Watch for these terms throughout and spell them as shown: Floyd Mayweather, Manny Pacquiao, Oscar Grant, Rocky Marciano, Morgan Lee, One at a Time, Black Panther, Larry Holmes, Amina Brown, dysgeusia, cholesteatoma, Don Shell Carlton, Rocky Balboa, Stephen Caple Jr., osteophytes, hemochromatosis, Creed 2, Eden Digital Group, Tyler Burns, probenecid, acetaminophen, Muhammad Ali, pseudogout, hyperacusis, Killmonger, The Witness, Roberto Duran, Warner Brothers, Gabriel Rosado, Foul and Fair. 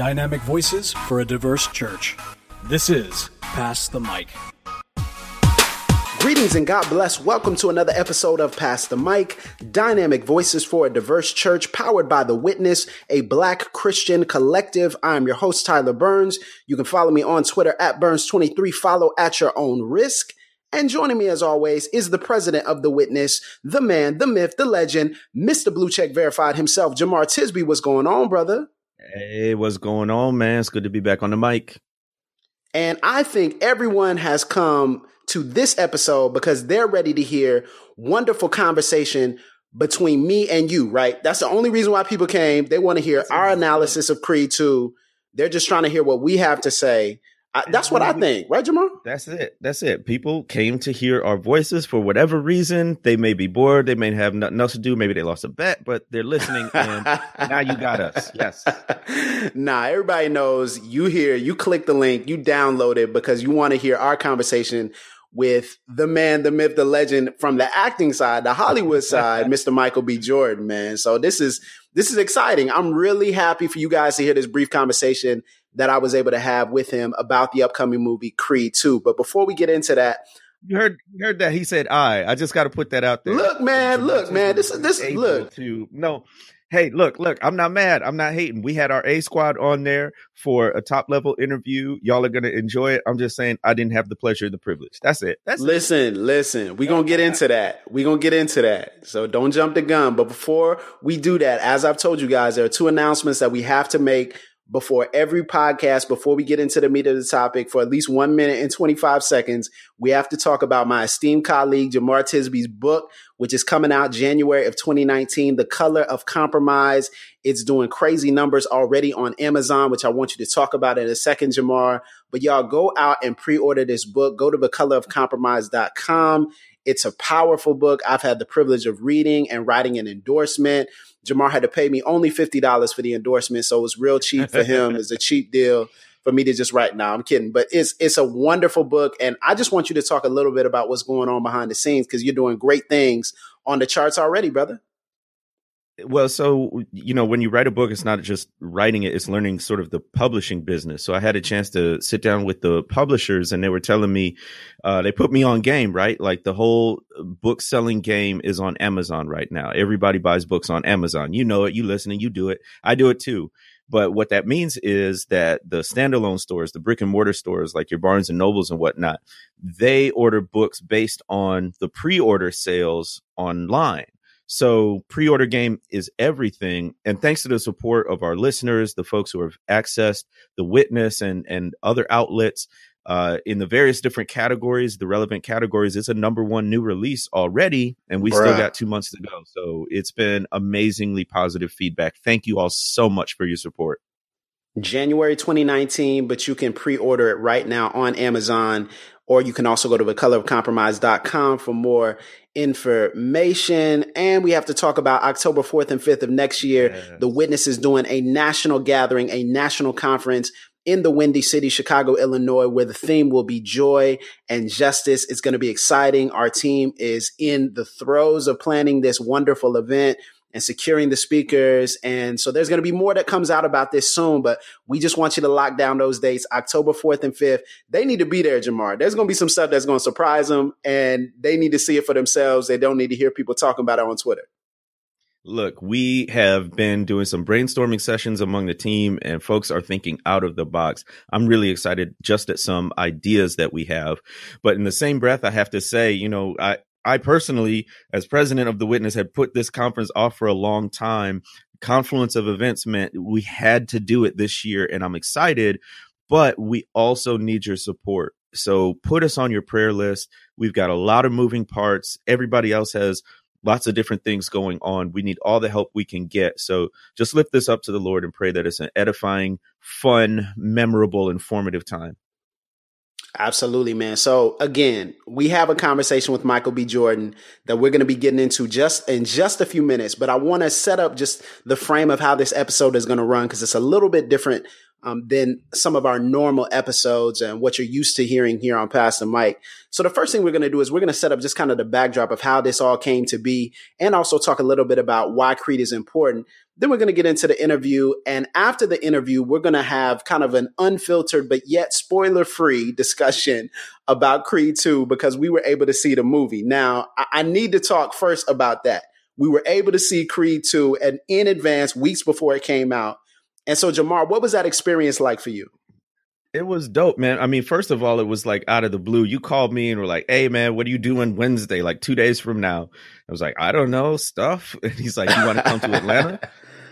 dynamic voices for a diverse church. This is Pass the Mic. Greetings and God bless. Welcome to another episode of Pass the Mic, dynamic voices for a diverse church, powered by The Witness, a Black Christian collective. I'm your host, Tyler Burns. You can follow me on Twitter at Burns23. Follow at your own risk. And joining me as always is the president of The Witness, the man, the myth, the legend, Mr. Blue Check Verified himself, Jamar Tisby. What's going on, brother? Hey, what's going on, man? It's good to be back on the mic. And I think everyone has come to this episode because they're ready to hear wonderful conversation between me and you, right? That's the only reason why people came. They want to hear our analysis of Creed 2. They're just trying to hear what we have to say. That's what I think. Right, Jamar? That's it. That's it. People came to hear our voices for whatever reason. They may be bored. They may have nothing else to do. Maybe they lost a bet, but they're listening. And now you got us. Yes. Nah, everybody knows you here. You click the link. You download it because you want to hear our conversation with the man, the myth, the legend from the acting side, the Hollywood side, Mr. Michael B. Jordan, man. So this is exciting. I'm really happy for you guys to hear this brief conversation that I was able to have with him about the upcoming movie Creed 2. But before we get into that, you heard that he said, I just got to put that out there. Look, man, Hey, look, I'm not mad. I'm not hating. We had our A squad on there for a top level interview. Y'all are going to enjoy it. I'm just saying I didn't have the pleasure or the privilege. That's it. Listen, we're going to get into that. So don't jump the gun. But before we do that, as I've told you guys, there are two announcements that we have to make before every podcast, before we get into the meat of the topic. For at least 1 minute and 25 seconds, we have to talk about my esteemed colleague, Jamar Tisby's book, which is coming out January of 2019, The Color of Compromise. It's doing crazy numbers already on Amazon, which I want you to talk about in a second, Jamar. But y'all go out and pre-order this book. Go to thecolorofcompromise.com. It's a powerful book. I've had the privilege of reading and writing an endorsement. Jamar had to pay me only $50 for the endorsement, so it was real cheap for him. It's a cheap deal for me to just write now. I'm kidding. But it's a wonderful book, and I just want you to talk a little bit about what's going on behind the scenes because you're doing great things on the charts already, brother. Well, so, you know, when you write a book, it's not just writing it. It's learning sort of the publishing business. So I had a chance to sit down with the publishers, and they were telling me, they put me on game, right? Like the whole book selling game is on Amazon right now. Everybody buys books on Amazon. You know it. You listen and you do it. I do it too. But what that means is that the standalone stores, the brick and mortar stores like your Barnes and Nobles and whatnot, they order books based on the pre-order sales online. So pre-order game is everything. And thanks to the support of our listeners, the folks who have accessed The Witness and other outlets in the various different categories, the relevant categories, it's a number one new release already. And we still got 2 months to go. So it's been amazingly positive feedback. Thank you all so much for your support. January 2019, but you can pre-order it right now on Amazon. Or you can also go to thecolorofcompromise.com for more information. And we have to talk about October 4th and 5th of next year. Yes. The Witness is doing a national gathering, a national conference in the Windy City, Chicago, Illinois, where the theme will be joy and justice. It's going to be exciting. Our team is in the throes of planning this wonderful event and securing the speakers. And so there's going to be more that comes out about this soon, but we just want you to lock down those dates, October 4th and 5th. They need to be there, Jamar. There's going to be some stuff that's going to surprise them, and they need to see it for themselves. They don't need to hear people talking about it on Twitter. Look, we have been doing some brainstorming sessions among the team, and folks are thinking out of the box. I'm really excited just at some ideas that we have. But in the same breath, I have to say, you know, I personally, as president of The Witness, had put this conference off for a long time. Confluence of events meant we had to do it this year, and I'm excited, but we also need your support. So put us on your prayer list. We've got a lot of moving parts. Everybody else has lots of different things going on. We need all the help we can get. So just lift this up to the Lord and pray that it's an edifying, fun, memorable, informative time. Absolutely, man. So again, we have a conversation with Michael B. Jordan that we're going to be getting into just in just a few minutes, but I want to set up just the frame of how this episode is going to run because it's a little bit different than some of our normal episodes and what you're used to hearing here on Pass the Mic. So the first thing we're going to do is we're going to set up just kind of the backdrop of how this all came to be and also talk a little bit about why Creed is important. Then we're going to get into the interview. And after the interview, we're going to have kind of an unfiltered but yet spoiler-free discussion about Creed 2 because we were able to see the movie. Now, I need to talk first about that. We were able to see Creed 2 and in advance, weeks before it came out. And so, Jamar, what was that experience like for you? It was dope, man. I mean, first of all, it was like out of the blue. You called me and were like, hey, man, what are you doing Wednesday, like 2 days from now? I was like, I don't know, stuff. And he's like, you want to come to Atlanta?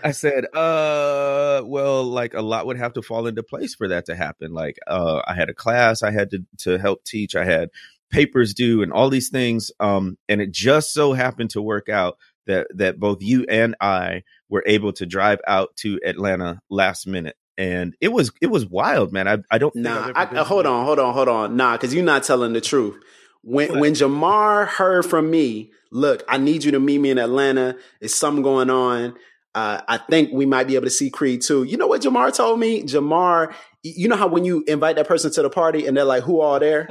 I said, well, like a lot would have to fall into place for that to happen. Like I had a class I had to help teach. I had papers due and all these things. And it just so happened to work out that both you and I were able to drive out to Atlanta last minute. And it was wild, man. I don't know. Hold on. Nah, because you're not telling the truth. When Jamar heard from me, look, I need you to meet me in Atlanta. There's something going on. I think we might be able to see Creed 2. You know what Jamar told me? Jamar, you know how when you invite that person to the party and they're like, who all there?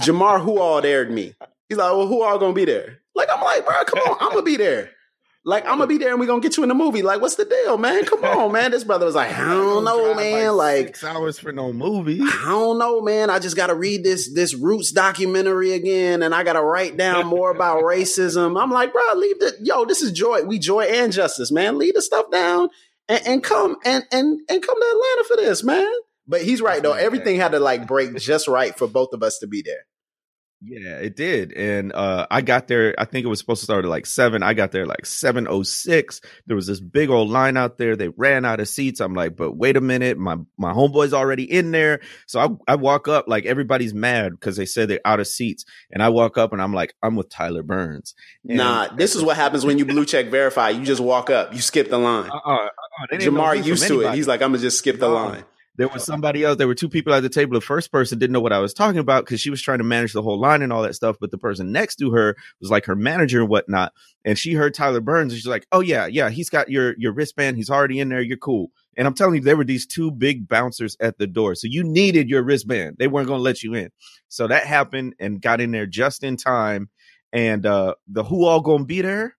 Jamar, who all there'd me? He's like, well, who all gonna be there? Like, I'm like, bro, come on, I'm gonna be there. Like, I'm gonna be there and we're gonna get you in the movie. Like, what's the deal, man? Come on, man. This brother was like, I don't know, man. Like 6 hours for no movie. I don't know, man. I just gotta read this Roots documentary again and I gotta write down more about racism. I'm like, bro, leave the this is joy. We joy and justice, man. Leave the stuff down and come and come to Atlanta for this, man. But he's right though. Everything had to like break just right for both of us to be there. Yeah, it did. And I got there. I think it was supposed to start at like 7. I got there like 7:06. There was this big old line out there. They ran out of seats. I'm like, but wait a minute. My homeboy's already in there. So I walk up like everybody's mad because they said they're out of seats. And I walk up and I'm like, I'm with Tyler Burns. And this is what happens when you blue check verify. You just walk up. You skip the line. Jamar used to it. He's like, I'm going to just skip the line. There was somebody else. There were two people at the table. The first person didn't know what I was talking about because she was trying to manage the whole line and all that stuff. But the person next to her was like her manager and whatnot. And she heard Tyler Burns. And she's like, oh, yeah, he's got your wristband. He's already in there. You're cool. And I'm telling you, there were these two big bouncers at the door. So you needed your wristband. They weren't going to let you in. So that happened and got in there just in time. And the who all going to be there?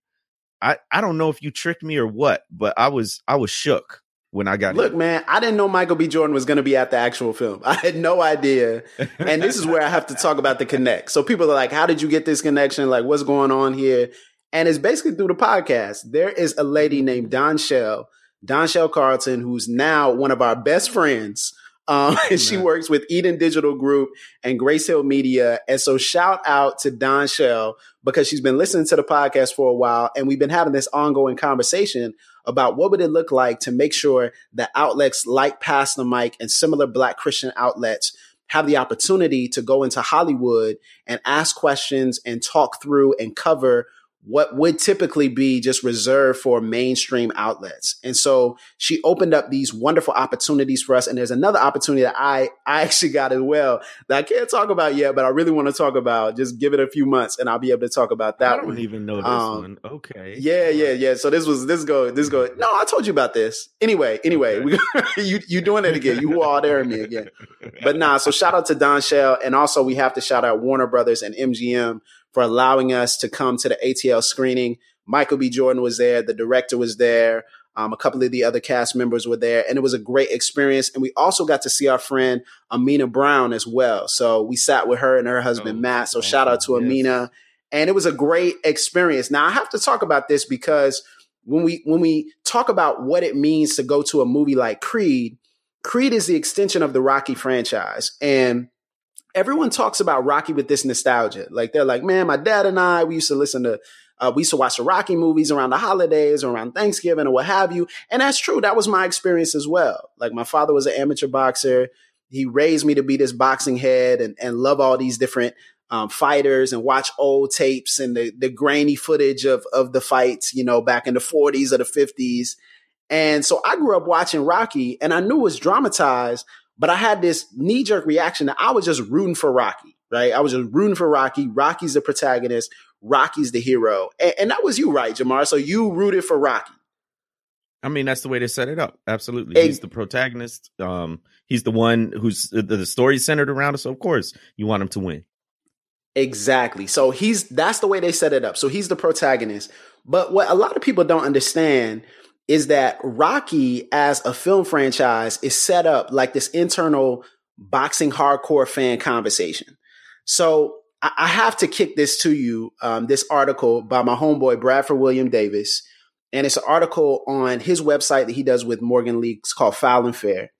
I don't know if you tricked me or what, but I was shook. When I got Look, man, I didn't know Michael B. Jordan was going to be at the actual film. I had no idea. And this is where I have to talk about the connect. So people are like, how did you get this connection? Like, what's going on here? And it's basically through the podcast. There is a lady named Don Shell Carlton, who's now one of our best friends. And she works with Eden Digital Group and Grace Hill Media. And so shout out to Don Shell because she's been listening to the podcast for a while. And we've been having this ongoing conversation about what would it look like to make sure that outlets like Pass the Mic and similar Black Christian outlets have the opportunity to go into Hollywood and ask questions and talk through and cover what would typically be just reserved for mainstream outlets. And so she opened up these wonderful opportunities for us. And there's another opportunity that I actually got as well that I can't talk about yet, but I really want to talk about. Just give it a few months and I'll be able to talk about that. I don't even know this one. Okay. Yeah. So this goes. No, I told you about this. Anyway, okay. You're doing it again. You were all there in me again. But nah, so shout out to Don Shell. And also we have to shout out Warner Brothers and MGM for allowing us to come to the ATL screening. Michael B. Jordan was there. The director was there. A couple of the other cast members were there. And it was a great experience. And we also got to see our friend Amina Brown as well. So we sat with her and her husband, Matt. So shout out to Amina. And it was a great experience. Now, I have to talk about this because when we talk about what it means to go to a movie like Creed, Creed is the extension of the Rocky franchise. And everyone talks about Rocky with this nostalgia. Like they're like, man, my dad and I, we used to watch the Rocky movies around the holidays or around Thanksgiving or what have you. And that's true. That was my experience as well. Like my father was an amateur boxer. He raised me to be this boxing head and love all these different fighters and watch old tapes and the grainy footage of the fights, back in the 40s or the 50s. And so I grew up watching Rocky and I knew it was dramatized, but I had this knee-jerk reaction that I was just rooting for Rocky, right? I was just rooting for Rocky. Rocky's the protagonist. Rocky's the hero. And that was you, right, Jamar? So you rooted for Rocky. I mean, that's the way they set it up. Absolutely. He's the protagonist. He's the one who's the story centered around us. So of course you want him to win. Exactly. So that's the way they set it up. So he's the protagonist. But what a lot of people don't understand is that Rocky as a film franchise is set up like this internal boxing hardcore fan conversation. So I have to kick this to you, this article by my homeboy, Bradford William Davis. And it's an article on his website that he does with Morgan Lee called Foul and Fair.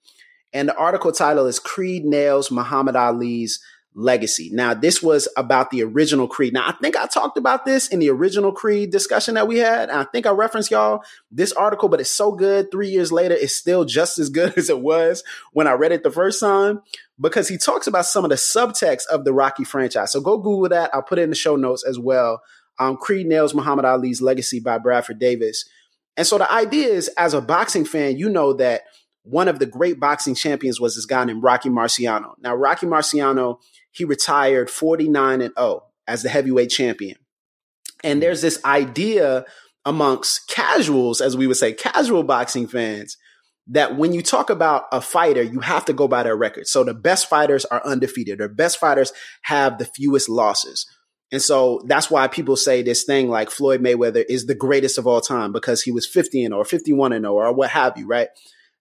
And the article title is Creed Nails Muhammad Ali's Legacy. Now, this was about the original Creed. Now, I think I talked about this in the original Creed discussion that we had. I think I referenced y'all this article, but it's so good. 3 years later, it's still just as good as it was when I read it the first time, because he talks about some of the subtext of the Rocky franchise. So go Google that. I'll put it in the show notes as well. Creed Nails Muhammad Ali's Legacy by Bradford Davis. And so the idea is, as a boxing fan, you know that one of the great boxing champions was this guy named Rocky Marciano. Now, Rocky Marciano, he retired 49-0 as the heavyweight champion. And there's this idea amongst casuals, as we would say, casual boxing fans, that when you talk about a fighter, you have to go by their record. So the best fighters are undefeated. Their best fighters have the fewest losses. And so that's why people say this thing like Floyd Mayweather is the greatest of all time, because he was 50-0 or 51-0 or what have you, right?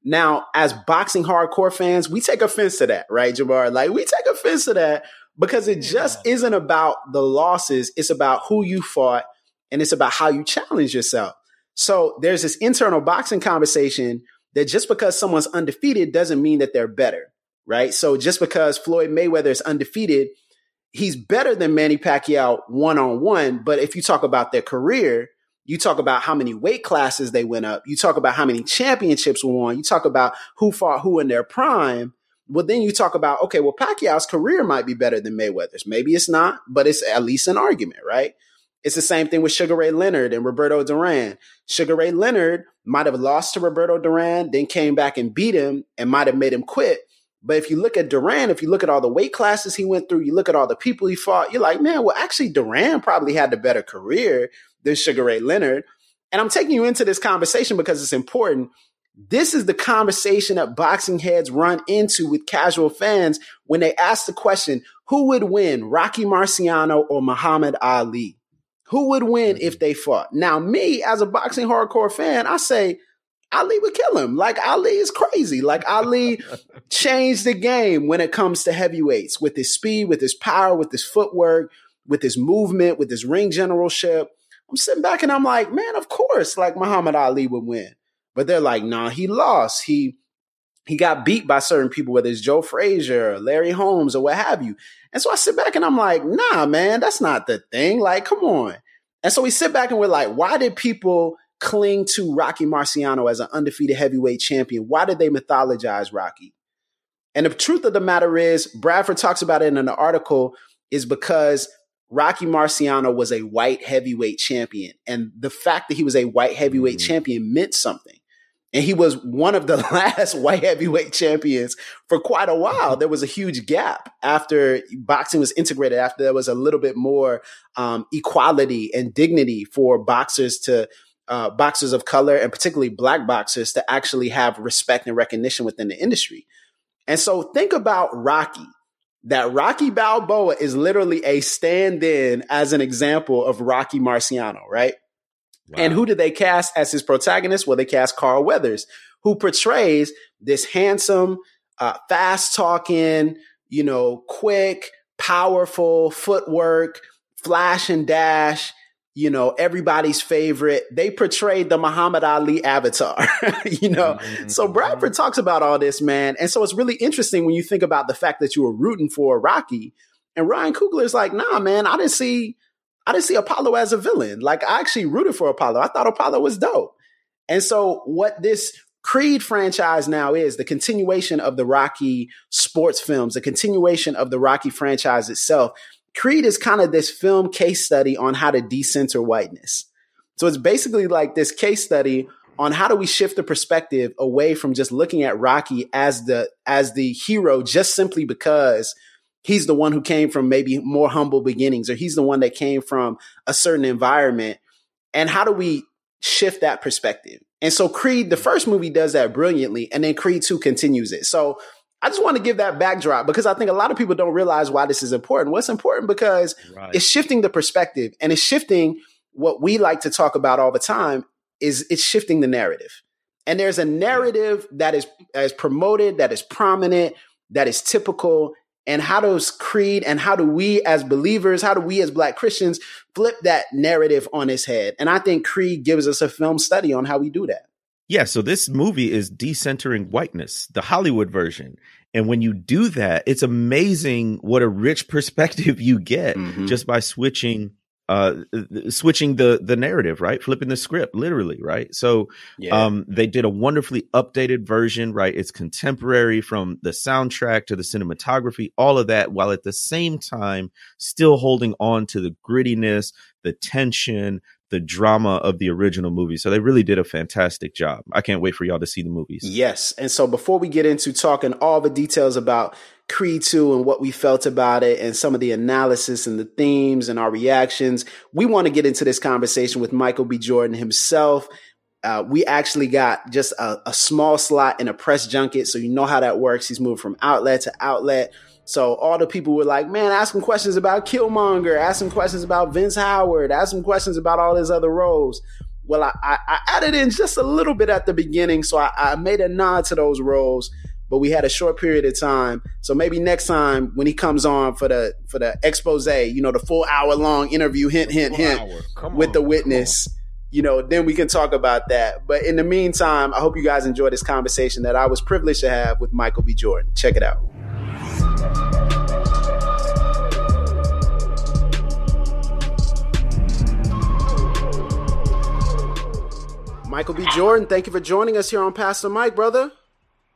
Now, as boxing hardcore fans, we take offense to that, right, Jamar? Like, we take offense to that because it just isn't about the losses. It's about who you fought, and it's about how you challenge yourself. So there's this internal boxing conversation that just because someone's undefeated doesn't mean that they're better, right? So just because Floyd Mayweather is undefeated, he's better than Manny Pacquiao one-on-one, but if you talk about their career, you talk about how many weight classes they went up, you talk about how many championships were won, you talk about who fought who in their prime, well, then you talk about, okay, well, Pacquiao's career might be better than Mayweather's. Maybe it's not, but it's at least an argument, right? It's the same thing with Sugar Ray Leonard and Roberto Duran. Sugar Ray Leonard might have lost to Roberto Duran, then came back and beat him and might have made him quit. But if you look at Duran, if you look at all the weight classes he went through, you look at all the people he fought, you're like, man, well, actually, Duran probably had a better career than Sugar Ray Leonard. And I'm taking you into this conversation because it's important. This is the conversation that boxing heads run into with casual fans when they ask the question, who would win, Rocky Marciano or Muhammad Ali? Who would win if they fought? Now, me, as a boxing hardcore fan, I say, Ali would kill him. Like, Ali is crazy. Like, Ali changed the game when it comes to heavyweights with his speed, with his power, with his footwork, with his movement, with his ring generalship. I'm sitting back and I'm like, man, of course, like, Muhammad Ali would win. But they're like, nah, he lost. He got beat by certain people, whether it's Joe Frazier or Larry Holmes or what have you. And so I sit back and I'm like, nah, man, that's not the thing. Like, come on. And so we sit back and we're like, why did people cling to Rocky Marciano as an undefeated heavyweight champion? Why did they mythologize Rocky? And the truth of the matter is, Bradford talks about it in an article, is because Rocky Marciano was a white heavyweight champion. And the fact that he was a white heavyweight champion meant something. And he was one of the last white heavyweight champions for quite a while. There was a huge gap after boxing was integrated, after there was a little bit more equality and dignity for boxers to boxers of color, and particularly black boxers, to actually have respect and recognition within the industry. And so think about Rocky, that Rocky Balboa is literally a stand-in as an example of Rocky Marciano, right? Wow. And who did they cast as his protagonist? Well, they cast Carl Weathers, who portrays this handsome, fast-talking, you know, quick, powerful footwork, flash and dash, you know, everybody's favorite. They portrayed the Muhammad Ali avatar, you know. So Bradford talks about all this, man. And so it's really interesting when you think about the fact that you were rooting for Rocky. And Ryan Coogler is like, nah, man, I didn't see Apollo as a villain. Like, I actually rooted for Apollo. I thought Apollo was dope. And so what this Creed franchise now is, the continuation of the Rocky sports films, the continuation of the Rocky franchise itself, Creed is kind of this film case study on how to decenter whiteness. So it's basically like this case study on how do we shift the perspective away from just looking at Rocky as the hero just simply because he's the one who came from maybe more humble beginnings, or he's the one that came from a certain environment. And how do we shift that perspective. And so Creed, the first movie, does that brilliantly, and then Creed 2 continues it. So I just want to give that backdrop because I think a lot of people don't realize why this is important. What's important because it's shifting the perspective, and it's shifting what we like to talk about all the time is it's shifting the narrative. And there's a narrative that is promoted, that is prominent, that is typical. And how does Creed and how do we as believers, how do we as Black Christians flip that narrative on its head? And I think Creed gives us a film study on how we do that. Yeah, so this movie is decentering whiteness, the Hollywood version. And when you do that, it's amazing what a rich perspective you get just by switching the narrative, right? Flipping the script, literally, right? So they did a wonderfully updated version, right? It's contemporary from the soundtrack to the cinematography, all of that, while at the same time still holding on to the grittiness, the tension, the drama of the original movie. So they really did a fantastic job. I can't wait for y'all to see the movies. Yes. And so before we get into talking all the details about Creed 2 and what we felt about it and some of the analysis and the themes and our reactions, we want to get into this conversation with Michael B. Jordan himself. We actually got just a small slot in a press junket. So you know how that works. He's moved from outlet to outlet. So all the people were like, man, ask him questions about Killmonger, ask him questions about Vince Howard, ask him questions about all his other roles. Well, I added in just a little bit at the beginning, so I made a nod to those roles, but we had a short period of time. So maybe next time when he comes on for the expose, you know, the full hour-long interview, hint, with The Witness, you know, then we can talk about that. But in the meantime, I hope you guys enjoy this conversation that I was privileged to have with Michael B. Jordan. Check it out. Michael B. Jordan, thank you for joining us here on Pass the Mic, brother.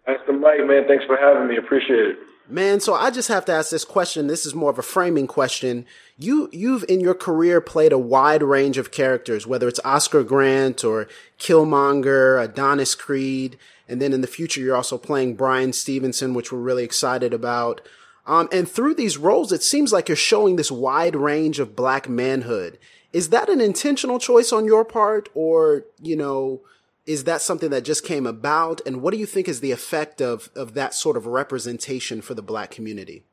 Pass the Mic, man. Thanks for having me. Appreciate it. Man, so I just have to ask this question. This is more of a framing question. You've in your career played a wide range of characters, whether it's Oscar Grant or Killmonger, Adonis Creed, and then in the future you're also playing Bryan Stevenson, which we're really excited about. And through these roles, it seems like you're showing this wide range of Black manhood. Is that an intentional choice on your part, or, you know, is that something that just came about? And what do you think is the effect of that sort of representation for the Black community?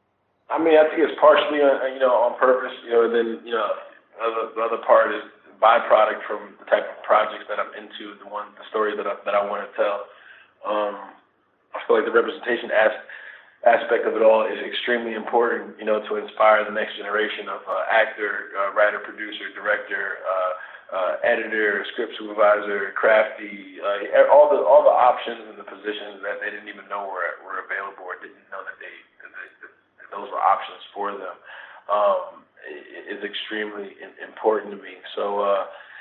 I mean, I think it's partially, on purpose, and then, the other part is byproduct from the type of projects that I'm into, the story that I want to tell. I feel like the representation aspect of it all is extremely important, to inspire the next generation of actor, writer, producer, director, editor, script supervisor, crafty, all the options and the positions that they didn't even know were available, or didn't know that those were options for them, is extremely important to me. So,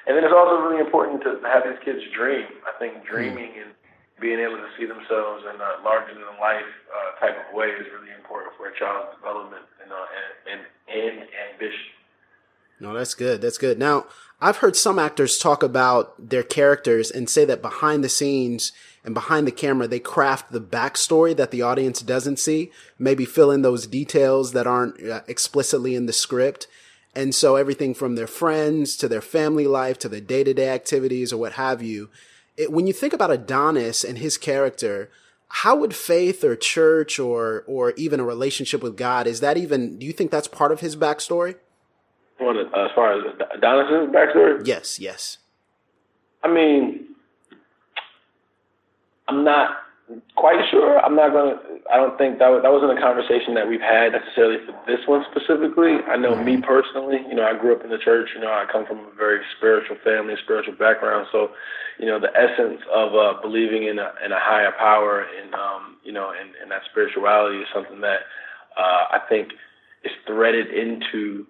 and then it's also really important to have these kids dream. I think dreaming and being able to see themselves in a larger-than-life type of way is really important for a child's development and ambition. No, that's good. That's good. Now, I've heard some actors talk about their characters and say that behind the scenes and behind the camera, they craft the backstory that the audience doesn't see, maybe fill in those details that aren't explicitly in the script. And so everything from their friends to their family life to their day-to-day activities or what have you. When you think about Adonis and his character, how would faith or church or even a relationship with God, do you think that's part of his backstory? Well, as far as Adonis' backstory? Yes. I mean, I'm not quite sure. I don't think that wasn't a conversation that we've had necessarily for this one specifically. I know me personally, I grew up in the church, I come from a very spiritual family, spiritual background. So, the essence of believing in a higher power and that spirituality is something that I think is threaded into,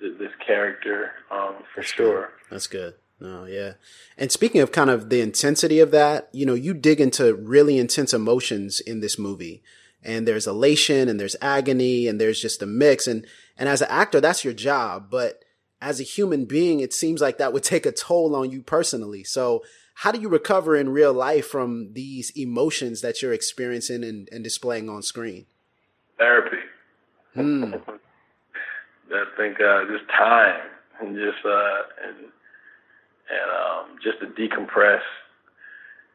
this character for sure. That's good. Oh, yeah. And speaking of kind of the intensity of that, you dig into really intense emotions in this movie, and there's elation and there's agony and there's just a mix. And as an actor, that's your job. But as a human being, it seems like that would take a toll on you personally. So how do you recover in real life from these emotions that you're experiencing and displaying on screen? Therapy. I think just time. and just to decompress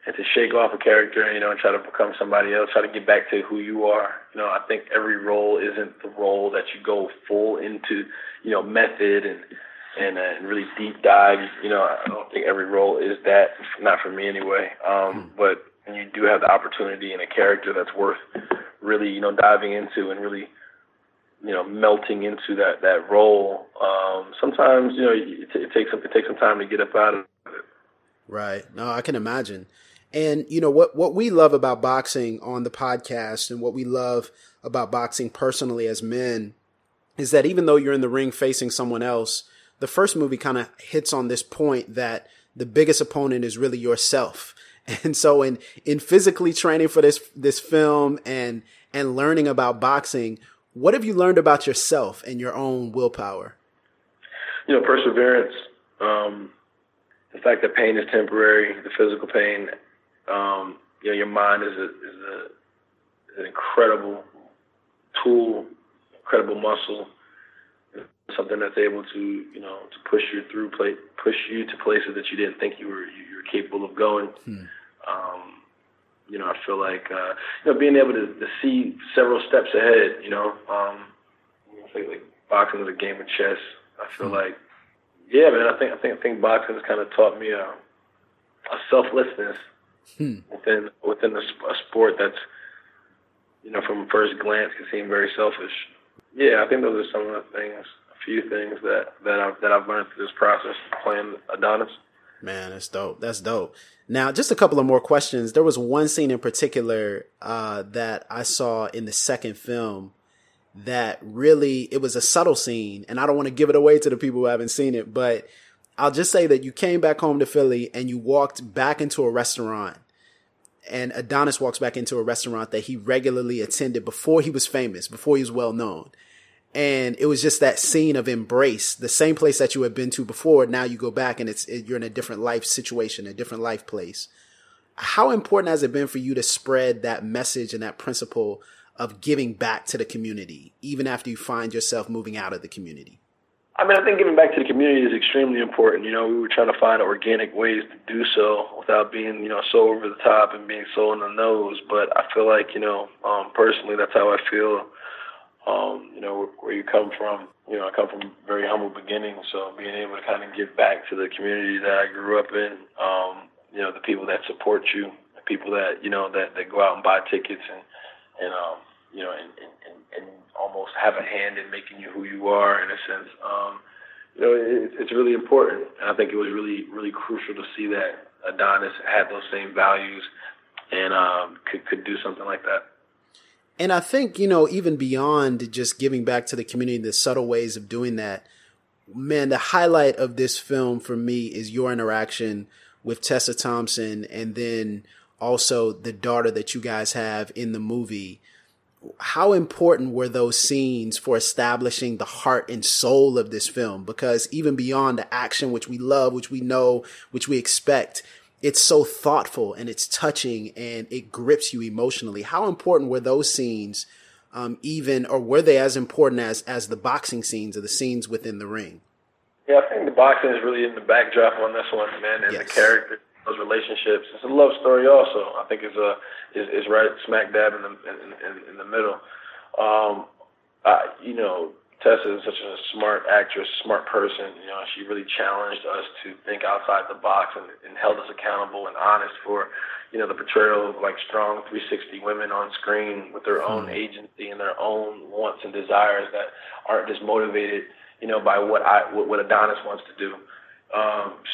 and to shake off a character, you know, and try to become somebody else, try to get back to who you are. You know, I think every role isn't the role that you go full into, you know, method and really deep dive. You know, I don't think every role is that, not for me anyway. But when you do have the opportunity and a character that's worth really, you know, diving into and really, you know, melting into that role, sometimes, you know, it takes some time to get up out of it. Right. No, I can imagine. And, you know, what we love about boxing on the podcast and what we love about boxing personally as men is that even though you're in the ring facing someone else, the first movie kind of hits on this point that the biggest opponent is really yourself. And so in physically training for this film and learning about boxing, what have you learned about yourself and your own willpower? You know, perseverance. The fact that pain is temporary, the physical pain. You know, your mind is an incredible tool, incredible muscle. Something that's able to, you know, to push you to places that you didn't think you were capable of going. You know, I feel like, you know, being able to see several steps ahead, you know, I think like boxing is a game of chess. I feel like, yeah, man, I think boxing has kind of taught me a selflessness within a sport that's, you know, from first glance can seem very selfish. Yeah, I think those are some of the things, a few things that I've learned through this process playing Adonis. Man, that's dope. That's dope. Now, just a couple of more questions. There was one scene in particular that I saw in the second film that really, it was a subtle scene, and I don't want to give it away to the people who haven't seen it, but I'll just say that you came back home to Philly and you walked back into a restaurant, and Adonis walks back into a restaurant that he regularly attended before he was famous, before he was well known. And it was just that scene of embrace, the same place that you had been to before. Now you go back and you're in a different life situation, a different life place. How important has it been for you to spread that message and that principle of giving back to the community, even after you find yourself moving out of the community? I mean, I think giving back to the community is extremely important. You know, we were trying to find organic ways to do so without being, you know, so over the top and being so on the nose. But I feel like, you know, personally, that's how I feel. You know, where you come from, you know, I come from very humble beginnings, so being able to kind of give back to the community that I grew up in, you know, the people that support you, the people that, you know, that go out and buy tickets and you know, and almost have a hand in making you who you are in a sense, you know, it's really important. And I think it was really, really crucial to see that Adonis had those same values and could do something like that. And I think, you know, even beyond just giving back to the community, the subtle ways of doing that, man, the highlight of this film for me is your interaction with Tessa Thompson and then also the daughter that you guys have in the movie. How important were those scenes for establishing the heart and soul of this film? Because even beyond the action, which we love, which we know, which we expect, it's so thoughtful and it's touching and it grips you emotionally. How important were those scenes, or were they as important as the boxing scenes or the scenes within the ring? Yeah, I think the boxing is really in the backdrop on this one, man, and yes. The character, those relationships. It's a love story also. I think it's right smack dab in the middle. You know, Tessa is such a smart actress, smart person. You know, she really challenged us to think outside the box and held us accountable and honest for, you know, the portrayal of like strong 360 women on screen with their own agency and their own wants and desires that aren't just motivated, you know, by what Adonis wants to do.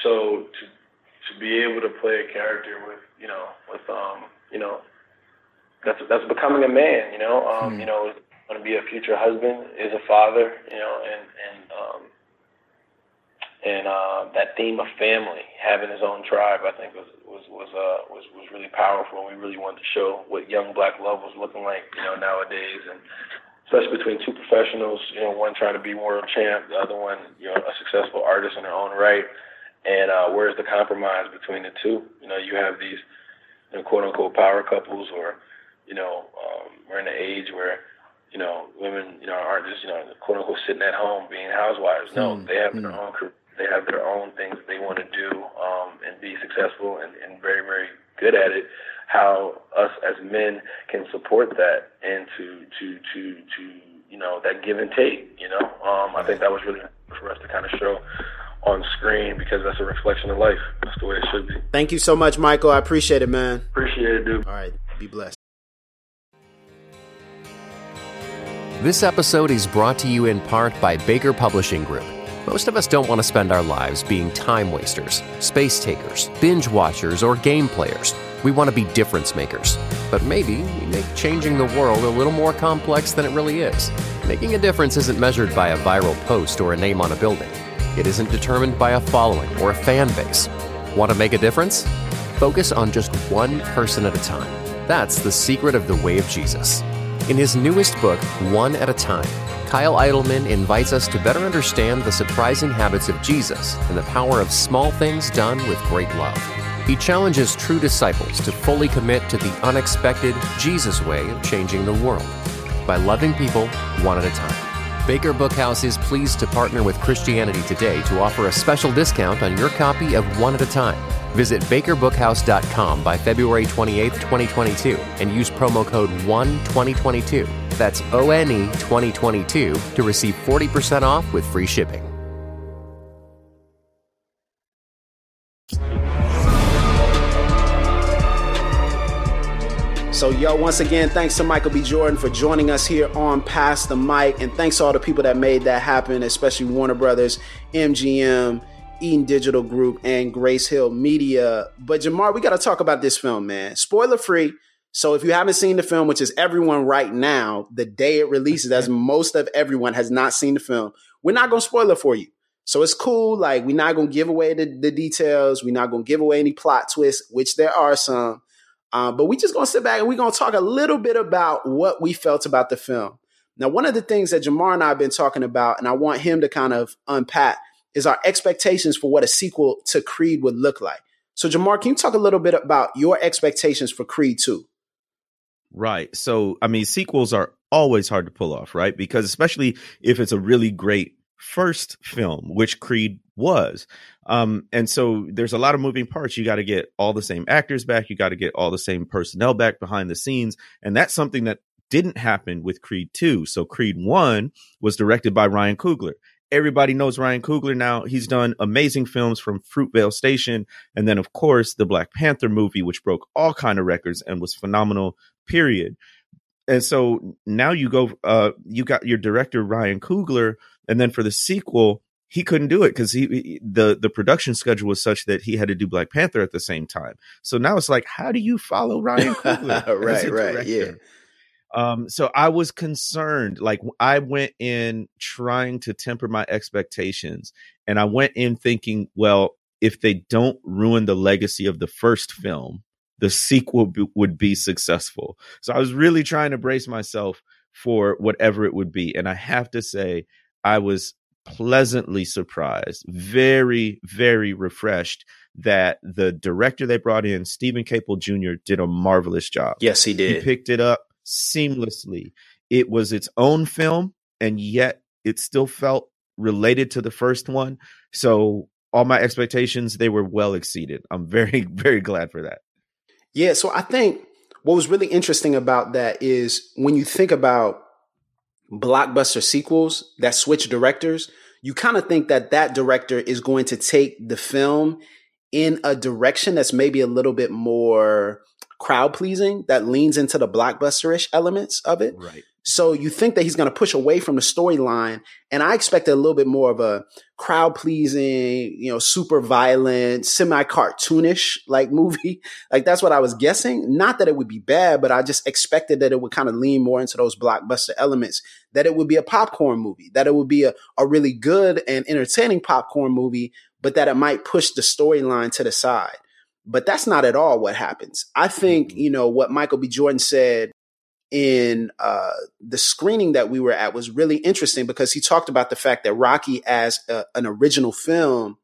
So to be able to play a character that's becoming a man, you know, you know, going to be a future husband, is a father, you know, and that theme of family, having his own tribe, I think was really powerful. We really wanted to show what young black love was looking like, you know, nowadays, and especially between two professionals, you know, one trying to be world champ, the other one, you know, a successful artist in her own right, and where's the compromise between the two? You know, you have these, you know, quote unquote power couples, or you know, we're in an age where you know, women, you know, aren't just, you know, quote unquote sitting at home being housewives. No, they have their own career. They have their own things that they want to do and be successful and very, very good at it. How us as men can support that and to you know, that give and take, you know. I think that was really for us to kind of show on screen because that's a reflection of life. That's the way it should be. Thank you so much, Michael. I appreciate it, man. Appreciate it, dude. All right. Be blessed. This episode is brought to you in part by Baker Publishing Group. Most of us don't want to spend our lives being time wasters, space takers, binge watchers, or game players. We want to be difference makers. But maybe we make changing the world a little more complex than it really is. Making a difference isn't measured by a viral post or a name on a building. It isn't determined by a following or a fan base. Want to make a difference? Focus on just one person at a time. That's the secret of the way of Jesus. In his newest book, One at a Time, Kyle Eidelman invites us to better understand the surprising habits of Jesus and the power of small things done with great love. He challenges true disciples to fully commit to the unexpected Jesus way of changing the world by loving people one at a time. Baker Bookhouse is pleased to partner with Christianity Today to offer a special discount on your copy of One at a Time. Visit BakerBookhouse.com by February 28, 2022 and use promo code 1-2022. That's ONE 2022 to receive 40% off with free shipping. So, yo, once again, thanks to Michael B. Jordan for joining us here on Pass the Mic. And thanks to all the people that made that happen, especially Warner Brothers, MGM, Eden Digital Group, and Grace Hill Media. But, Jamar, we got to talk about this film, man. Spoiler free. So if you haven't seen the film, which is everyone right now, the day it releases, as most of everyone has not seen the film, we're not going to spoil it for you. So it's cool. Like, we're not going to give away the details. We're not going to give away any plot twists, which there are some. But we're just going to sit back and we're going to talk a little bit about what we felt about the film. Now, one of the things that Jamar and I have been talking about, and I want him to kind of unpack, is our expectations for what a sequel to Creed would look like. So, Jamar, can you talk a little bit about your expectations for Creed 2? Right. So, I mean, sequels are always hard to pull off, right? Because especially if it's a really great first film, which Creed was. And so there's a lot of moving parts. You got to get all the same actors back. You got to get all the same personnel back behind the scenes. And that's something that didn't happen with Creed 2. So Creed 1 was directed by Ryan Coogler. Everybody knows Ryan Coogler now. He's done amazing films from Fruitvale Station. And then, of course, the Black Panther movie, which broke all kinds of records and was phenomenal, period. And so now you go, you got your director, Ryan Coogler. And then for the sequel, he couldn't do it because the production schedule was such that he had to do Black Panther at the same time. So now it's like, how do you follow Ryan Coogler? Right, yeah. So I was concerned. Like, I went in trying to temper my expectations, and I went in thinking, well, if they don't ruin the legacy of the first film, the sequel would be successful. So I was really trying to brace myself for whatever it would be. And I have to say, I was pleasantly surprised, very, very refreshed that the director they brought in, Stephen Caple Jr., did a marvelous job. Yes, he did. He picked it up seamlessly. It was its own film, and yet it still felt related to the first one. So all my expectations, they were well exceeded. I'm very, very glad for that. Yeah, so I think what was really interesting about that is when you think about blockbuster sequels that switch directors, you kind of think that that director is going to take the film in a direction that's maybe a little bit more crowd pleasing, that leans into the blockbuster-ish elements of it. Right. So you think that he's going to push away from the storyline, and I expected a little bit more of a crowd pleasing, you know, super violent, semi cartoonish like movie. Like, that's what I was guessing. Not that it would be bad, but I just expected that it would kind of lean more into those blockbuster elements, that it would be a popcorn movie, that it would be a really good and entertaining popcorn movie, but that it might push the storyline to the side. But that's not at all what happens. I think, you know, what Michael B. Jordan said in the screening that we were at was really interesting, because he talked about the fact that Rocky, as an original film,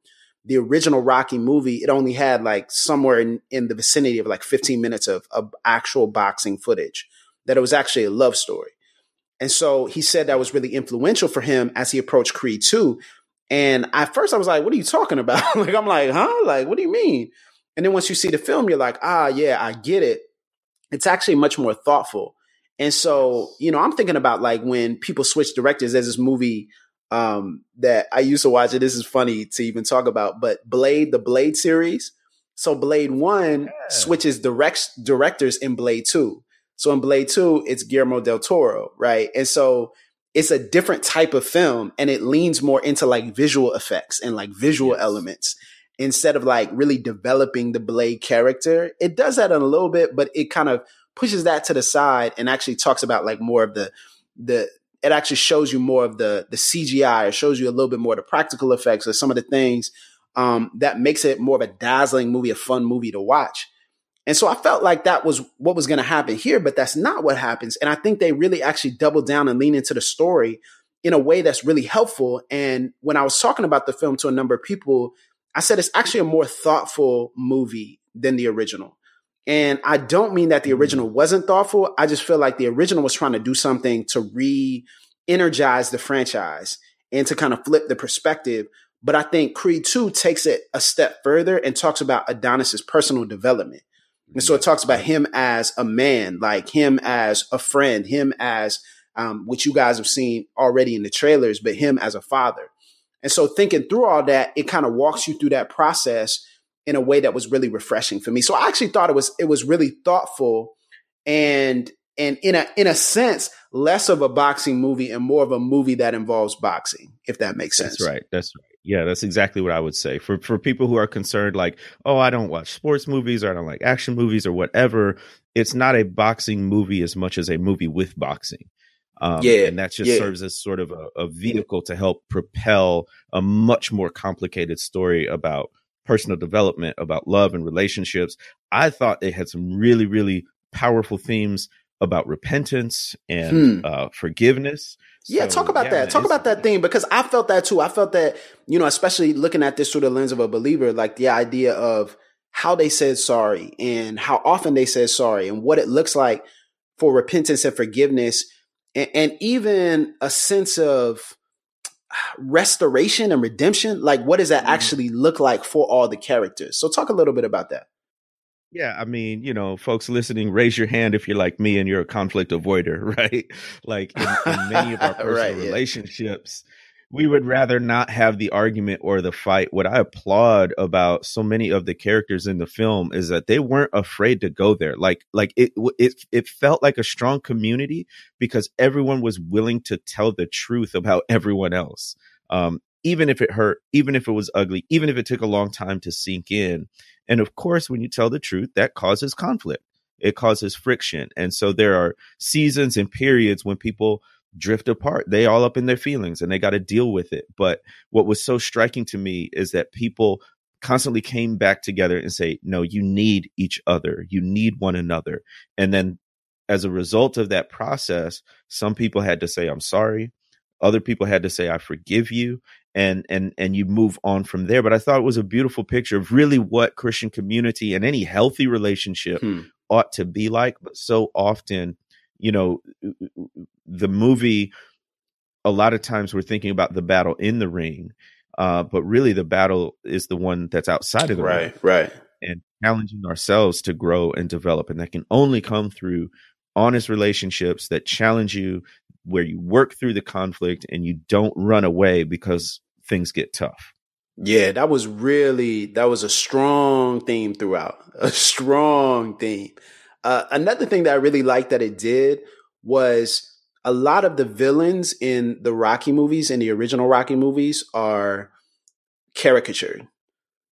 the original Rocky movie, it only had like somewhere in the vicinity of like 15 minutes of actual boxing footage, that it was actually a love story. And so he said that was really influential for him as he approached Creed 2. And at first I was like, what are you talking about? Like, I'm like, huh? Like, what do you mean? And then once you see the film, you're like, ah, yeah, I get it. It's actually much more thoughtful. And so, you know, I'm thinking about like when people switch directors, there's this movie that I used to watch. And this is funny to even talk about, but Blade, the Blade series. So Blade 1 switches directors in Blade 2. So in Blade 2, it's Guillermo del Toro, right? And so it's a different type of film, and it leans more into like visual effects and like visual elements instead of like really developing the Blade character. It does that in a little bit, but it kind of pushes that to the side and actually talks about like more of the it actually shows you more of the CGI, or shows you a little bit more of the practical effects or some of the things that makes it more of a dazzling movie, a fun movie to watch. And so I felt like that was what was going to happen here, but that's not what happens. And I think they really actually double down and lean into the story in a way that's really helpful. And when I was talking about the film to a number of people, I said it's actually a more thoughtful movie than the original. And I don't mean that the original wasn't thoughtful. I just feel like the original was trying to do something to re-energize the franchise and to kind of flip the perspective. But I think Creed 2 takes it a step further and talks about Adonis's personal development. And so it talks about him as a man, like him as a friend, him as what you guys have seen already in the trailers, but him as a father. And so thinking through all that, it kind of walks you through that process in a way that was really refreshing for me. So I actually thought it was really thoughtful and in a sense, less of a boxing movie and more of a movie that involves boxing, if that makes sense. That's right. That's right. Yeah, that's exactly what I would say for people who are concerned, like, oh, I don't watch sports movies, or I don't like action movies or whatever. It's not a boxing movie as much as a movie with boxing. And that just serves as sort of a vehicle to help propel a much more complicated story about personal development, about love and relationships. I thought it had some really, really powerful themes about repentance and forgiveness. Yeah, so, talk about that. Talk about that thing, because I felt that too. I felt that, you know, especially looking at this through the lens of a believer, like the idea of how they said sorry and how often they said sorry and what it looks like for repentance and forgiveness, and even a sense of restoration and redemption. Like, what does that actually look like for all the characters? So talk a little bit about that. Yeah, I mean, you know, folks listening, raise your hand if you're like me and you're a conflict avoider, right? Like in many of our personal relationships, we would rather not have the argument or the fight. What I applaud about so many of the characters in the film is that they weren't afraid to go there. Like it felt like a strong community because everyone was willing to tell the truth about everyone else. Even if it hurt, even if it was ugly, even if it took a long time to sink in. And of course, when you tell the truth, that causes conflict. It causes friction. And so there are seasons and periods when people drift apart. They all up in their feelings and they got to deal with it. But what was so striking to me is that people constantly came back together and say, no, you need each other. You need one another. And then as a result of that process, some people had to say, I'm sorry. Other people had to say, I forgive you. And you move on from there. But I thought it was a beautiful picture of really what Christian community and any healthy relationship ought to be like. But so often, you know, the movie, a lot of times we're thinking about the battle in the ring, but really the battle is the one that's outside of the ring. Right. And challenging ourselves to grow and develop. And that can only come through honest relationships that challenge you, where you work through the conflict and you don't run away because things get tough. Yeah, that was a strong theme throughout, a strong theme. Another thing that I really liked that it did was a lot of the villains in the Rocky movies, in the original Rocky movies, are caricatured.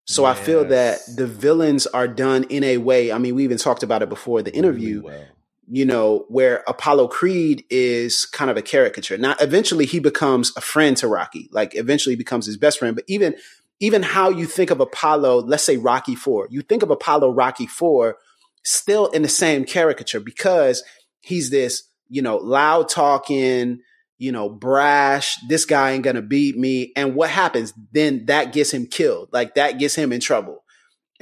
So I feel that the villains are done in a way, I mean, we even talked about it before the interview, really well. You know, where Apollo Creed is kind of a caricature. Now, eventually he becomes a friend to Rocky, like eventually becomes his best friend. But even how you think of Apollo, let's say Rocky 4, you think of Apollo Rocky 4 still in the same caricature because he's this, you know, loud talking, you know, brash, this guy ain't going to beat me. And what happens then? That gets him killed. Like that gets him in trouble.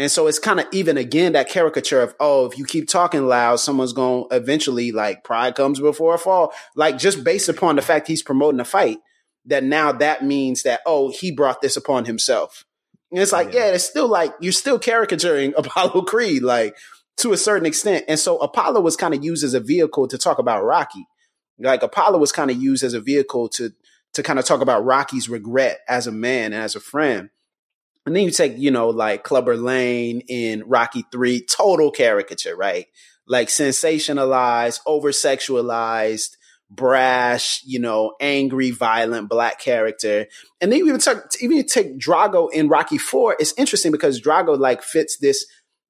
And so it's kind of even again that caricature of, oh, if you keep talking loud, someone's going to eventually, like, pride comes before a fall. Like, just based upon the fact he's promoting a fight, that now that means that, oh, he brought this upon himself. And it's like, yeah, it's still like you're still caricaturing Apollo Creed, like, to a certain extent. And so Apollo was kind of used as a vehicle to talk about Rocky. Like, Apollo was kind of used as a vehicle to kind of talk about Rocky's regret as a man and as a friend. And then you take, you know, like Clubber Lane in Rocky 3, total caricature, right? Like sensationalized, over-sexualized, brash, you know, angry, violent black character. And then you even take Drago in Rocky 4. It's interesting because Drago, like, fits this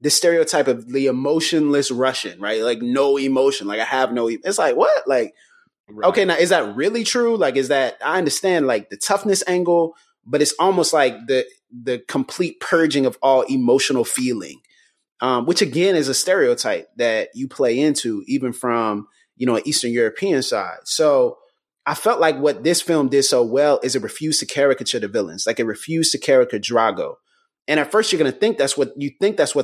stereotype of the emotionless Russian, right? Like, no emotion. Like, I have no, it's like, what? Like, right. Okay, now, is that really true? Like, is that, I understand, like, the toughness angle, but it's almost like the complete purging of all emotional feeling, which again is a stereotype that you play into even from, you know, an Eastern European side. So I felt like what this film did so well is it refused to caricature the villains. Like, it refused to caricature Drago. And at first you're going to think that's what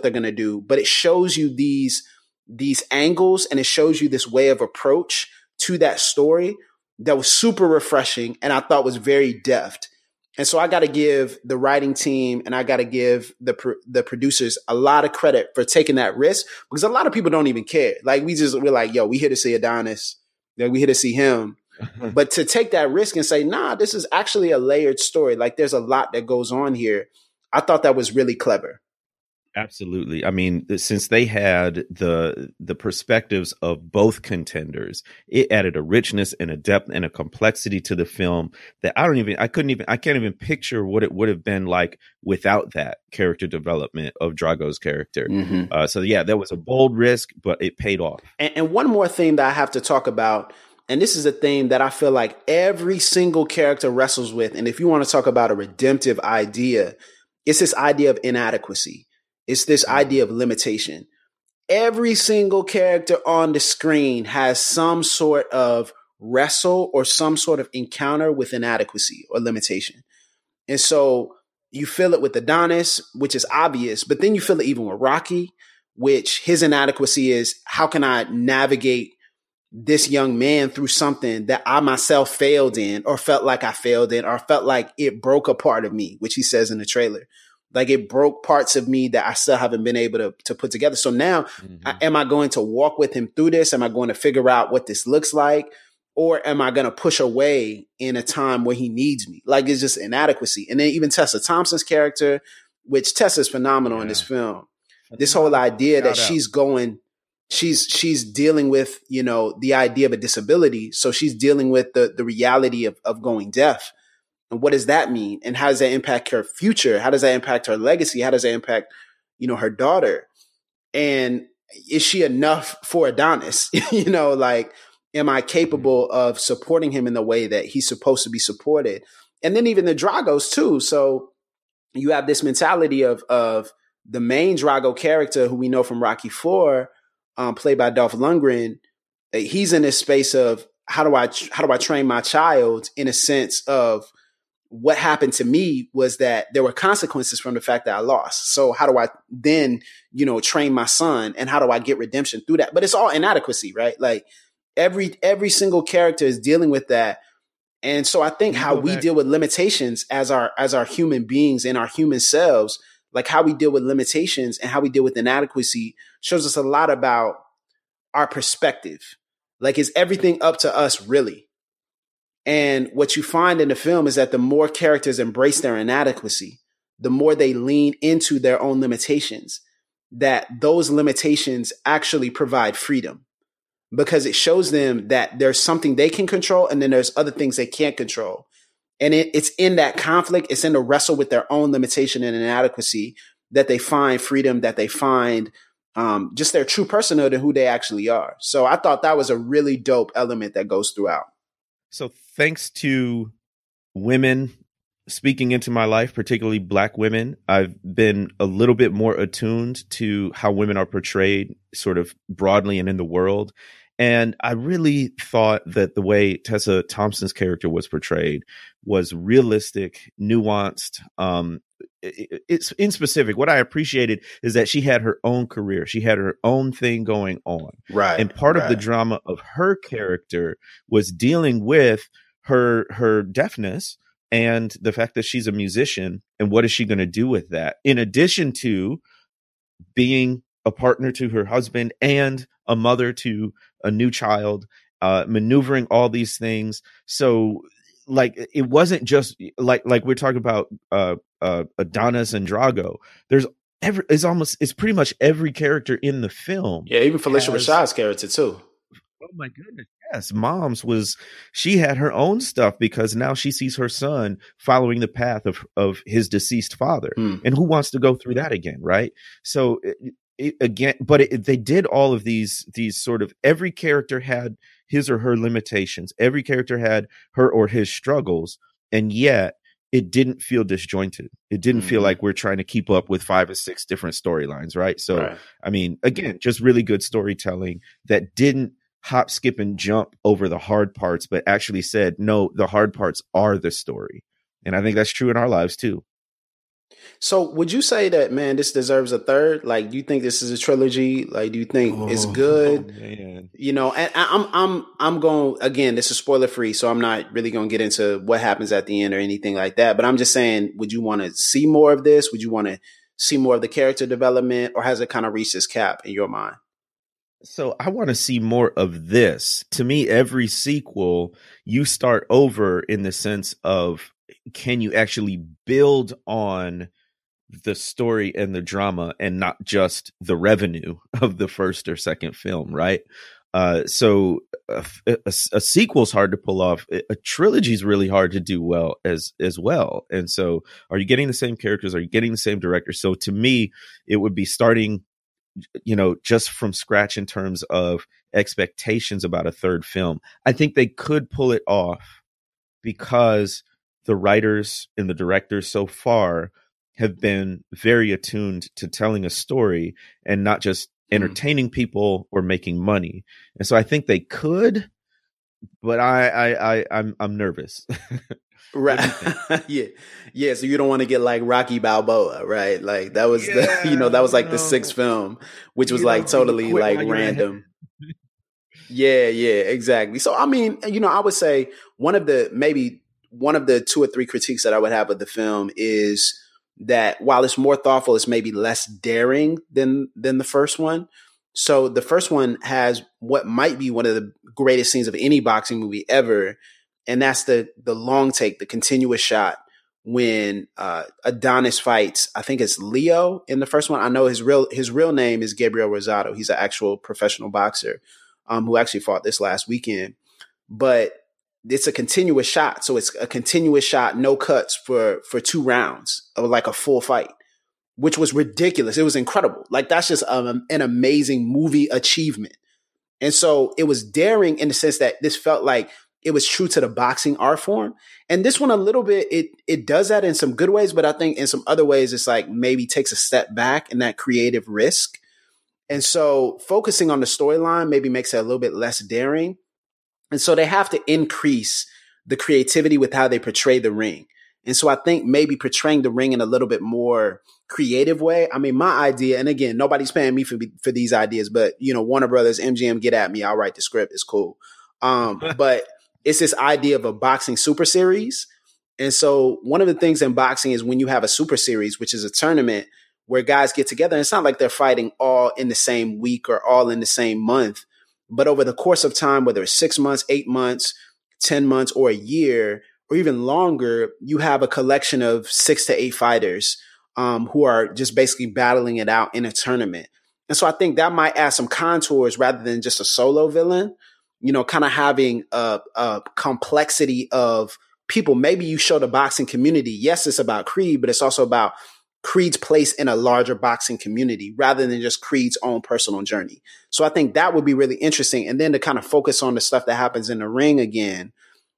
they're going to do, but it shows you these angles and it shows you this way of approach to that story that was super refreshing and I thought was very deft. And so I got to give the writing team and I got to give the producers a lot of credit for taking that risk, because a lot of people don't even care. Like, we're like, yo, we here to see Adonis. Like, we here to see him. But to take that risk and say, nah, this is actually a layered story. Like, there's a lot that goes on here. I thought that was really clever. Absolutely. I mean, since they had the perspectives of both contenders, it added a richness and a depth and a complexity to the film that I can't even picture what it would have been like without that character development of Drago's character. Mm-hmm. So yeah, that was a bold risk, but it paid off. And one more thing that I have to talk about, and this is a thing that I feel like every single character wrestles with. And if you want to talk about a redemptive idea, it's this idea of inadequacy. It's this idea of limitation. Every single character on the screen has some sort of wrestle or some sort of encounter with inadequacy or limitation. And so you feel it with Adonis, which is obvious, but then you feel it even with Rocky, which his inadequacy is, how can I navigate this young man through something that I myself failed in or felt like I failed in or felt like it broke a part of me, which he says in the trailer. Like, it broke parts of me that I still haven't been able to put together. So now, am I going to walk with him through this? Am I going to figure out what this looks like? Or am I going to push away in a time where he needs me? Like, it's just inadequacy. And then even Tessa Thompson's character, which Tessa's phenomenal in this film. This whole idea that she's dealing with, you know, the idea of a disability. So she's dealing with the reality of going deaf. And what does that mean? And how does that impact her future? How does that impact her legacy? How does that impact, you know, her daughter? And is she enough for Adonis? You know, like, am I capable of supporting him in the way that he's supposed to be supported? And then even the Dragos too. So you have this mentality of the main Drago character, who we know from Rocky IV, played by Dolph Lundgren. He's in this space of how do I train my child, in a sense of, what happened to me was that there were consequences from the fact that I lost. So how do I then, you know, train my son, and how do I get redemption through that? But it's all inadequacy, right? Like, every single character is dealing with that. And so I think how we deal with limitations as our human beings and our human selves, like how we deal with limitations and how we deal with inadequacy, shows us a lot about our perspective. Like, is everything up to us really? And what you find in the film is that the more characters embrace their inadequacy, the more they lean into their own limitations, that those limitations actually provide freedom, because it shows them that there's something they can control and then there's other things they can't control. And it's in that conflict, it's in the wrestle with their own limitation and inadequacy, that they find freedom, that they find just their true personhood and who they actually are. So I thought that was a really dope element that goes throughout. So thanks to women speaking into my life, particularly Black women, I've been a little bit more attuned to how women are portrayed sort of broadly and in the world. And I really thought that the way Tessa Thompson's character was portrayed was realistic, nuanced, it's in specific. What I appreciated is that she had her own career. She had her own thing going on. Right. And part of the drama of her character was dealing with her deafness and the fact that she's a musician. And what is she going to do with that? In addition to being a partner to her husband and a mother to a new child, maneuvering all these things. So, like, it wasn't just like we're talking about Adonis and Drago. There's it's pretty much every character in the film. Yeah, even Felicia Rashad's character too. Oh my goodness, yes. Mom's she had her own stuff because now she sees her son following the path of his deceased father. Mm. And who wants to go through that again, right? So they did all of these sort of, every character had his or her limitations. Every character had her or his struggles, and yet it didn't feel disjointed. It didn't feel like we're trying to keep up with 5 or 6 different storylines, right? So, right. I mean, again, just really good storytelling that didn't hop, skip, and jump over the hard parts, but actually said, no, the hard parts are the story. And I think that's true in our lives too. So would you say that, man, this deserves a third? Like, do you think this is a trilogy? Like, do you think it's good? Oh, man. You know, and I'm going, again, this is spoiler free, so I'm not really going to get into what happens at the end or anything like that. But I'm just saying, would you want to see more of this? Would you want to see more of the character development, or has it kind of reached its cap in your mind? So I want to see more of this. To me, every sequel, you start over in the sense of, can you actually build on the story and the drama and not just the revenue of the first or second film, right? So a sequel's hard to pull off. A trilogy's really hard to do well as well. And so, are you getting the same characters? Are you getting the same director? So to me, it would be starting, you know, just from scratch in terms of expectations about a third film. I think they could pull it off because the writers and the directors so far have been very attuned to telling a story and not just entertaining people or making money. And so I think they could, but I'm nervous. Right. Yeah. So you don't want to get like Rocky Balboa, right? Like that was the sixth film, which was like totally like random. Yeah, exactly. So, I mean, you know, I would say one of the 2 or 3 critiques that I would have of the film is that while it's more thoughtful, it's maybe less daring than the first one. So the first one has what might be one of the greatest scenes of any boxing movie ever. And that's the long take, the continuous shot when Adonis fights, I think it's Leo in the first one. I know his real name is Gabriel Rosado. He's an actual professional boxer who actually fought this last weekend. But it's a continuous shot. So it's a continuous shot, no cuts for 2 rounds of like a full fight, which was ridiculous. It was incredible. Like that's just an amazing movie achievement. And so it was daring in the sense that this felt like it was true to the boxing art form. And this one a little bit, it does that in some good ways, but I think in some other ways, it's like maybe takes a step back in that creative risk. And so focusing on the storyline maybe makes it a little bit less daring. And so they have to increase the creativity with how they portray the ring. And so I think maybe portraying the ring in a little bit more creative way. I mean, my idea, and again, nobody's paying me for these ideas, but you know, Warner Brothers, MGM, get at me. I'll write the script. It's cool. But it's this idea of a boxing super series. And so one of the things in boxing is when you have a super series, which is a tournament where guys get together, and it's not like they're fighting all in the same week or all in the same month. But over the course of time, whether it's 6 months, 8 months, 10 months, or a year, or even longer, you have a collection of 6 to 8 fighters who are just basically battling it out in a tournament. And so I think that might add some contours rather than just a solo villain, you know, kind of having a complexity of people. Maybe you show the boxing community. Yes, it's about Creed, but it's also about Creed's place in a larger boxing community rather than just Creed's own personal journey. So I think that would be really interesting. And then to kind of focus on the stuff that happens in the ring again,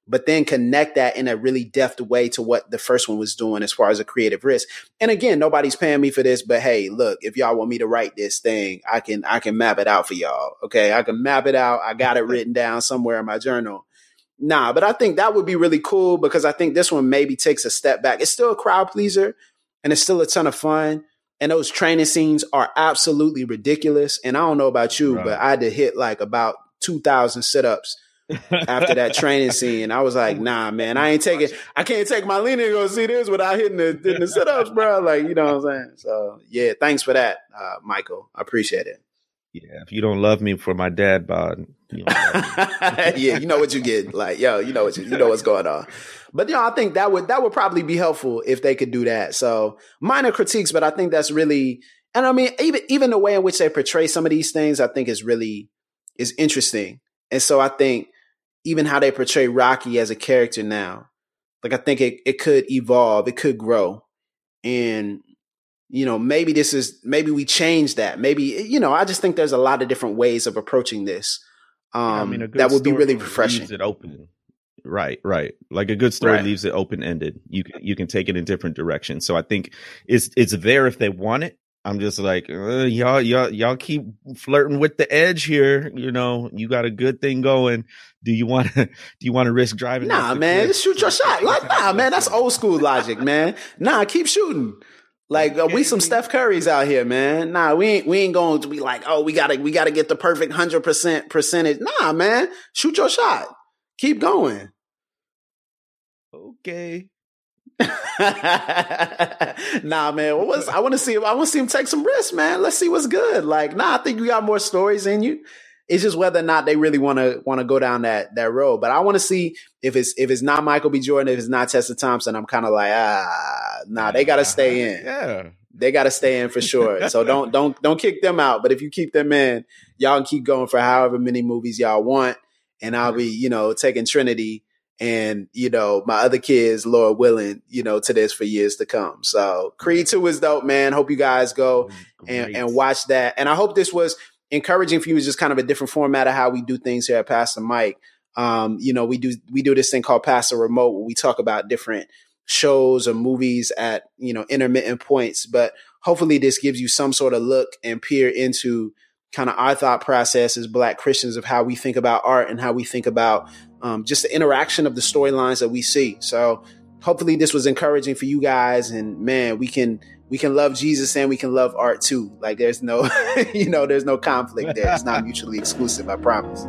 but then connect that in a really deft way to what the first one was doing as far as a creative risk. And again, nobody's paying me for this, but hey, look, if y'all want me to write this thing, I can map it out for y'all. Okay. I can map it out. I got it written down somewhere in my journal. But I think that would be really cool because I think this one maybe takes a step back. It's still a crowd pleaser. and it's still a ton of fun. And those training scenes are absolutely ridiculous. And I don't know about you, but I had to hit like about 2,000 sit-ups after that training scene. I was like, nah, man, I can't take my leaning to go see this without hitting the sit-ups, bro. Like, you know what I'm saying? So, yeah, thanks for that, Michael. I appreciate it. Yeah, if you don't love me for my dad bod, you don't love me. Yeah, you know what you get. Like, yo, you know what's going on. But you know, I think that would probably be helpful if they could do that. So minor critiques, but I think that's really, and I mean, even the way in which they portray some of these things, I think is interesting. And so I think even how they portray Rocky as a character now, like I think it could evolve, it could grow. And you know, maybe we change that. Maybe, you know, I just think there's a lot of different ways of approaching this. That would be really refreshing. Leaves it open. Right. Like a good story leaves it open ended. You can take it in different directions. So I think it's there if they want it. I'm just like, y'all keep flirting with the edge here. You know, you got a good thing going. Do you want to risk driving? Nah, man, just shoot your shot. Like, nah, man, that's old school logic, man. Nah, keep shooting. Like, we some Steph Currys out here, man. Nah, we ain't going to be like, oh, we gotta get the perfect 100% percentage. Nah, man, shoot your shot. Keep going. Okay. Nah, man. I want to see him take some risks, man. Let's see what's good. Like, nah, I think you got more stories in you. It's just whether or not they really want to go down that road. But I want to see if it's not Michael B. Jordan, if it's not Tessa Thompson, I'm kind of like, nah, they got to stay in. Yeah. They got to stay in for sure. So don't kick them out. But if you keep them in, y'all can keep going for however many movies y'all want. And I'll be, you know, taking Trinity and, you know, my other kids, Lord willing, you know, to this for years to come. So Creed 2 is dope, man. Hope you guys go and watch that. And I hope this was encouraging for you. Is just kind of a different format of how we do things here at Pass the Mic. You know, we do this thing called Pass the Remote, where we talk about different shows or movies at, you know, intermittent points. But hopefully this gives you some sort of look and peer into kind of our thought process as Black Christians of how we think about art and how we think about just the interaction of the storylines that we see. So hopefully this was encouraging for you guys. And man, we can love Jesus and we can love art too. Like there's no conflict there. It's not mutually exclusive, I promise.